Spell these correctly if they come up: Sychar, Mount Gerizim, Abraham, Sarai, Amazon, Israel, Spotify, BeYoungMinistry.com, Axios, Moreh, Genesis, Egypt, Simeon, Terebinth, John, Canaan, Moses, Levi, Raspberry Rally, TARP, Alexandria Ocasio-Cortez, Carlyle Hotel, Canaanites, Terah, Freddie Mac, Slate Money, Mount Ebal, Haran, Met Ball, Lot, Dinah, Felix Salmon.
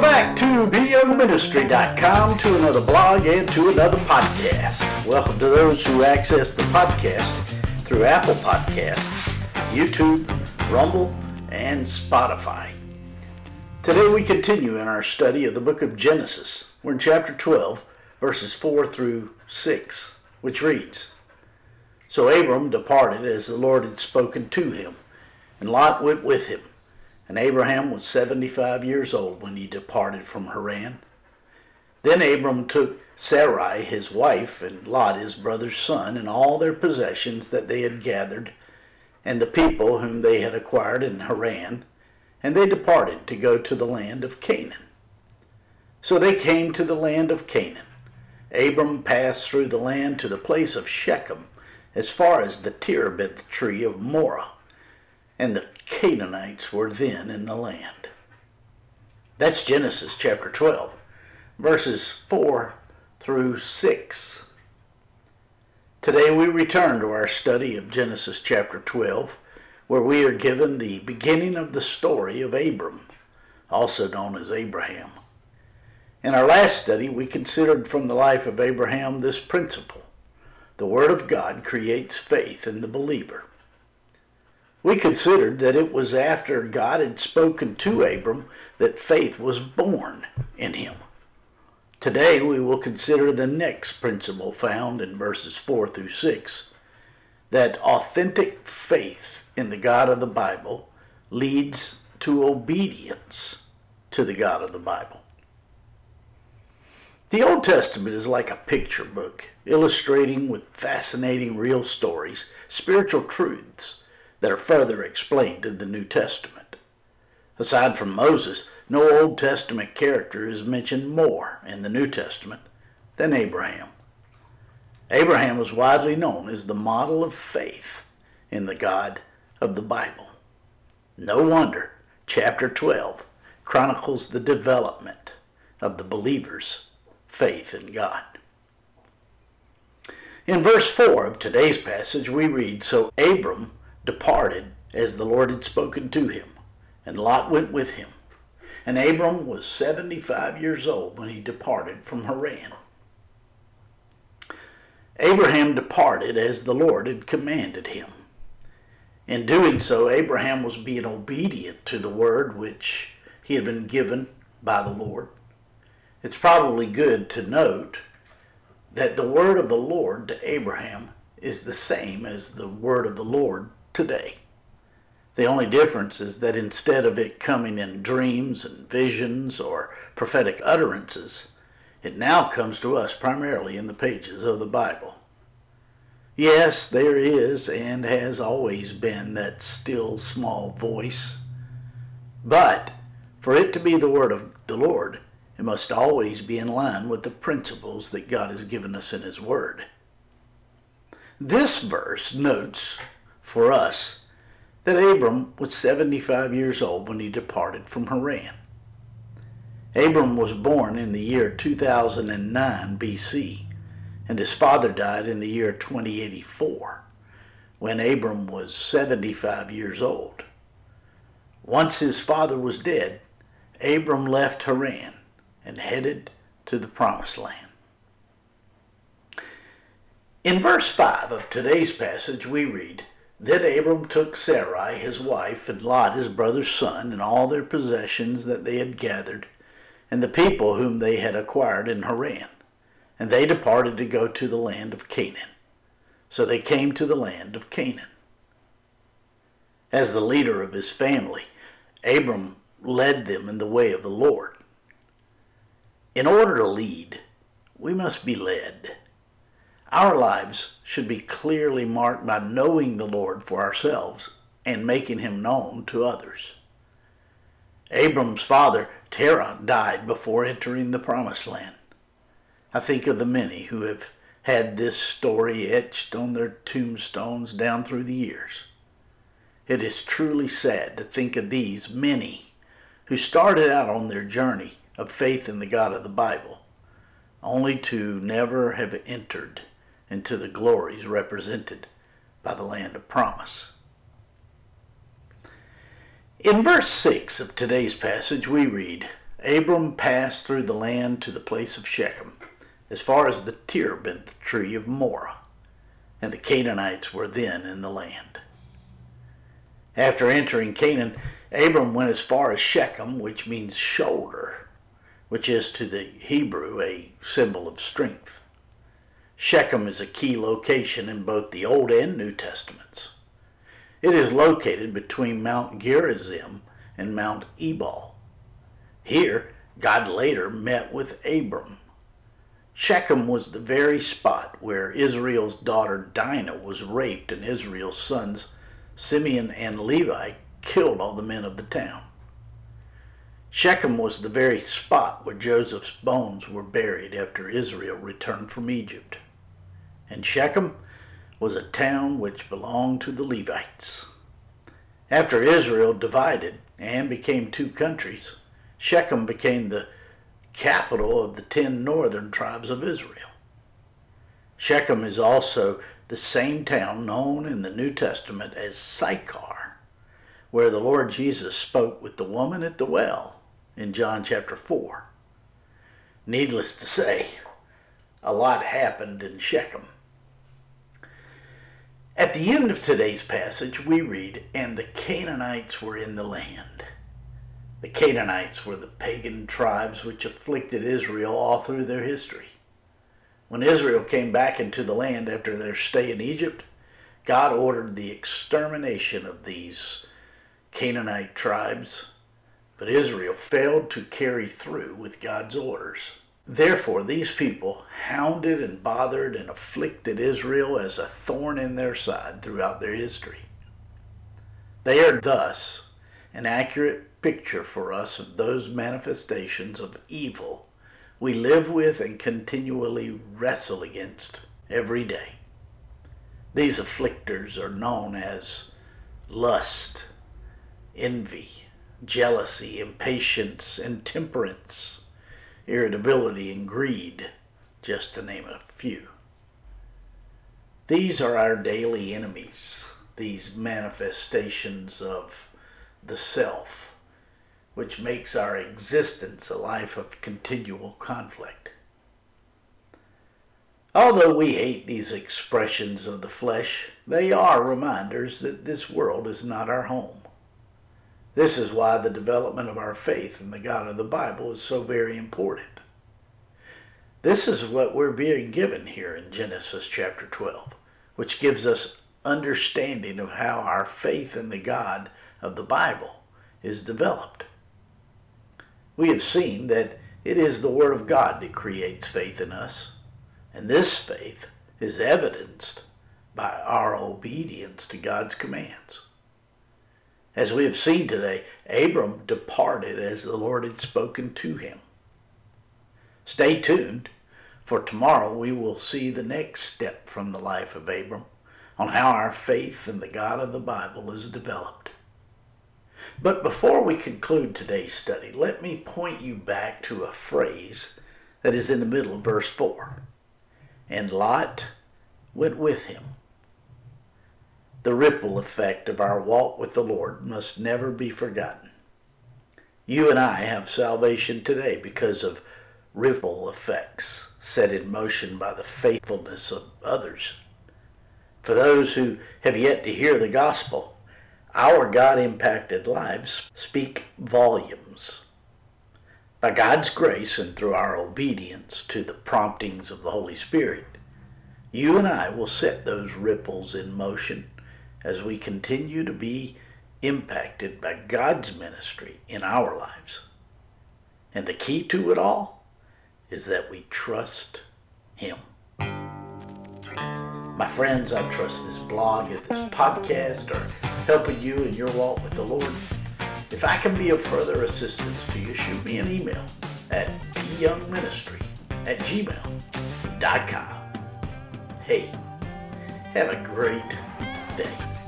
Welcome back to BeYoungMinistry.com, to another blog and to another podcast. Welcome to those who access the podcast through Apple Podcasts, YouTube, Rumble, and Spotify. Today we continue in our study of the book of Genesis. We're in chapter 12, verses 4 through 6, which reads, So Abram departed as the Lord had spoken to him, and Lot went with him. And Abraham was 75 years old when he departed from Haran. Then Abram took Sarai, his wife, and Lot, his brother's son, and all their possessions that they had gathered, and the people whom they had acquired in Haran, and they departed to go to the land of Canaan. So they came to the land of Canaan. Abram passed through the land to the place of Shechem, as far as the Terebinth tree of Moreh, and the Canaanites were then in the land. That's Genesis chapter 12, verses 4 through 6. Today we return to our study of Genesis chapter 12, where we are given the beginning of the story of Abram, also known as Abraham. In our last study, we considered from the life of Abraham this principle: the Word of God creates faith in the believer. We considered that it was after God had spoken to Abram that faith was born in him. Today we will consider the next principle found in verses 4 through 6, that authentic faith in the God of the Bible leads to obedience to the God of the Bible. The Old Testament is like a picture book illustrating with fascinating real stories spiritual truths that are further explained in the New Testament. Aside from Moses, no Old Testament character is mentioned more in the New Testament than Abraham. Abraham was widely known as the model of faith in the God of the Bible. No wonder chapter 12 chronicles the development of the believer's faith in God. In verse 4 of today's passage, we read, So Abram departed as the Lord had spoken to him, and Lot went with him. And Abram was 75 years old when he departed from Haran. Abraham departed as the Lord had commanded him. In doing so, Abraham was being obedient to the word which he had been given by the Lord. It's probably good to note that the word of the Lord to Abraham is the same as the word of the Lord today. The only difference is that instead of it coming in dreams and visions or prophetic utterances, it now comes to us primarily in the pages of the Bible. Yes, there is and has always been that still small voice, but for it to be the word of the Lord, it must always be in line with the principles that God has given us in His Word. This verse notes for us that Abram was 75 years old when he departed from Haran. Abram was born in the year 2009 BC, and his father died in the year 2084, when Abram was 75 years old. Once his father was dead, Abram left Haran and headed to the Promised Land. In verse 5 of today's passage, we read, Then Abram took Sarai, his wife, and Lot, his brother's son, and all their possessions that they had gathered, and the people whom they had acquired in Haran. And they departed to go to the land of Canaan. So they came to the land of Canaan. As the leader of his family, Abram led them in the way of the Lord. In order to lead, we must be led. Our lives should be clearly marked by knowing the Lord for ourselves and making Him known to others. Abram's father, Terah, died before entering the Promised Land. I think of the many who have had this story etched on their tombstones down through the years. It is truly sad to think of these many who started out on their journey of faith in the God of the Bible, only to never have entered into the glories represented by the land of promise. In verse 6 of today's passage, we read, Abram passed through the land to the place of Shechem, as far as the Terebinth tree of Moreh, and the Canaanites were then in the land. After entering Canaan, Abram went as far as Shechem, which means shoulder, which is to the Hebrew a symbol of strength. Shechem is a key location in both the Old and New Testaments. It is located between Mount Gerizim and Mount Ebal. Here, God later met with Abram. Shechem was the very spot where Israel's daughter Dinah was raped and Israel's sons Simeon and Levi killed all the men of the town. Shechem was the very spot where Joseph's bones were buried after Israel returned from Egypt. And Shechem was a town which belonged to the Levites. After Israel divided and became two countries, Shechem became the capital of the 10 northern tribes of Israel. Shechem is also the same town known in the New Testament as Sychar, where the Lord Jesus spoke with the woman at the well in John chapter 4. Needless to say, a lot happened in Shechem. At the end of today's passage, we read, "And the Canaanites were in the land." The Canaanites were the pagan tribes which afflicted Israel all through their history. When Israel came back into the land after their stay in Egypt, God ordered the extermination of these Canaanite tribes, but Israel failed to carry through with God's orders. Therefore, these people hounded and bothered and afflicted Israel as a thorn in their side throughout their history. They are thus an accurate picture for us of those manifestations of evil we live with and continually wrestle against every day. These afflictors are known as lust, envy, jealousy, impatience, intemperance, irritability, and greed, just to name a few. These are our daily enemies, these manifestations of the self, which makes our existence a life of continual conflict. Although we hate these expressions of the flesh, they are reminders that this world is not our home. This is why the development of our faith in the God of the Bible is so very important. This is what we're being given here in Genesis chapter 12, which gives us understanding of how our faith in the God of the Bible is developed. We have seen that it is the Word of God that creates faith in us, and this faith is evidenced by our obedience to God's commands. As we have seen today, Abram departed as the Lord had spoken to him. Stay tuned, for tomorrow we will see the next step from the life of Abram on how our faith in the God of the Bible is developed. But before we conclude today's study, let me point you back to a phrase that is in the middle of verse 4. "And Lot went with him." The ripple effect of our walk with the Lord must never be forgotten. You and I have salvation today because of ripple effects set in motion by the faithfulness of others. For those who have yet to hear the gospel, our God-impacted lives speak volumes. By God's grace and through our obedience to the promptings of the Holy Spirit, you and I will set those ripples in motion as we continue to be impacted by God's ministry in our lives. And the key to it all is that we trust Him. My friends, I trust this blog and this podcast are helping you in your walk with the Lord. If I can be of further assistance to you, shoot me an email at BeYoungMinistry@gmail.com. Hey, have a great day.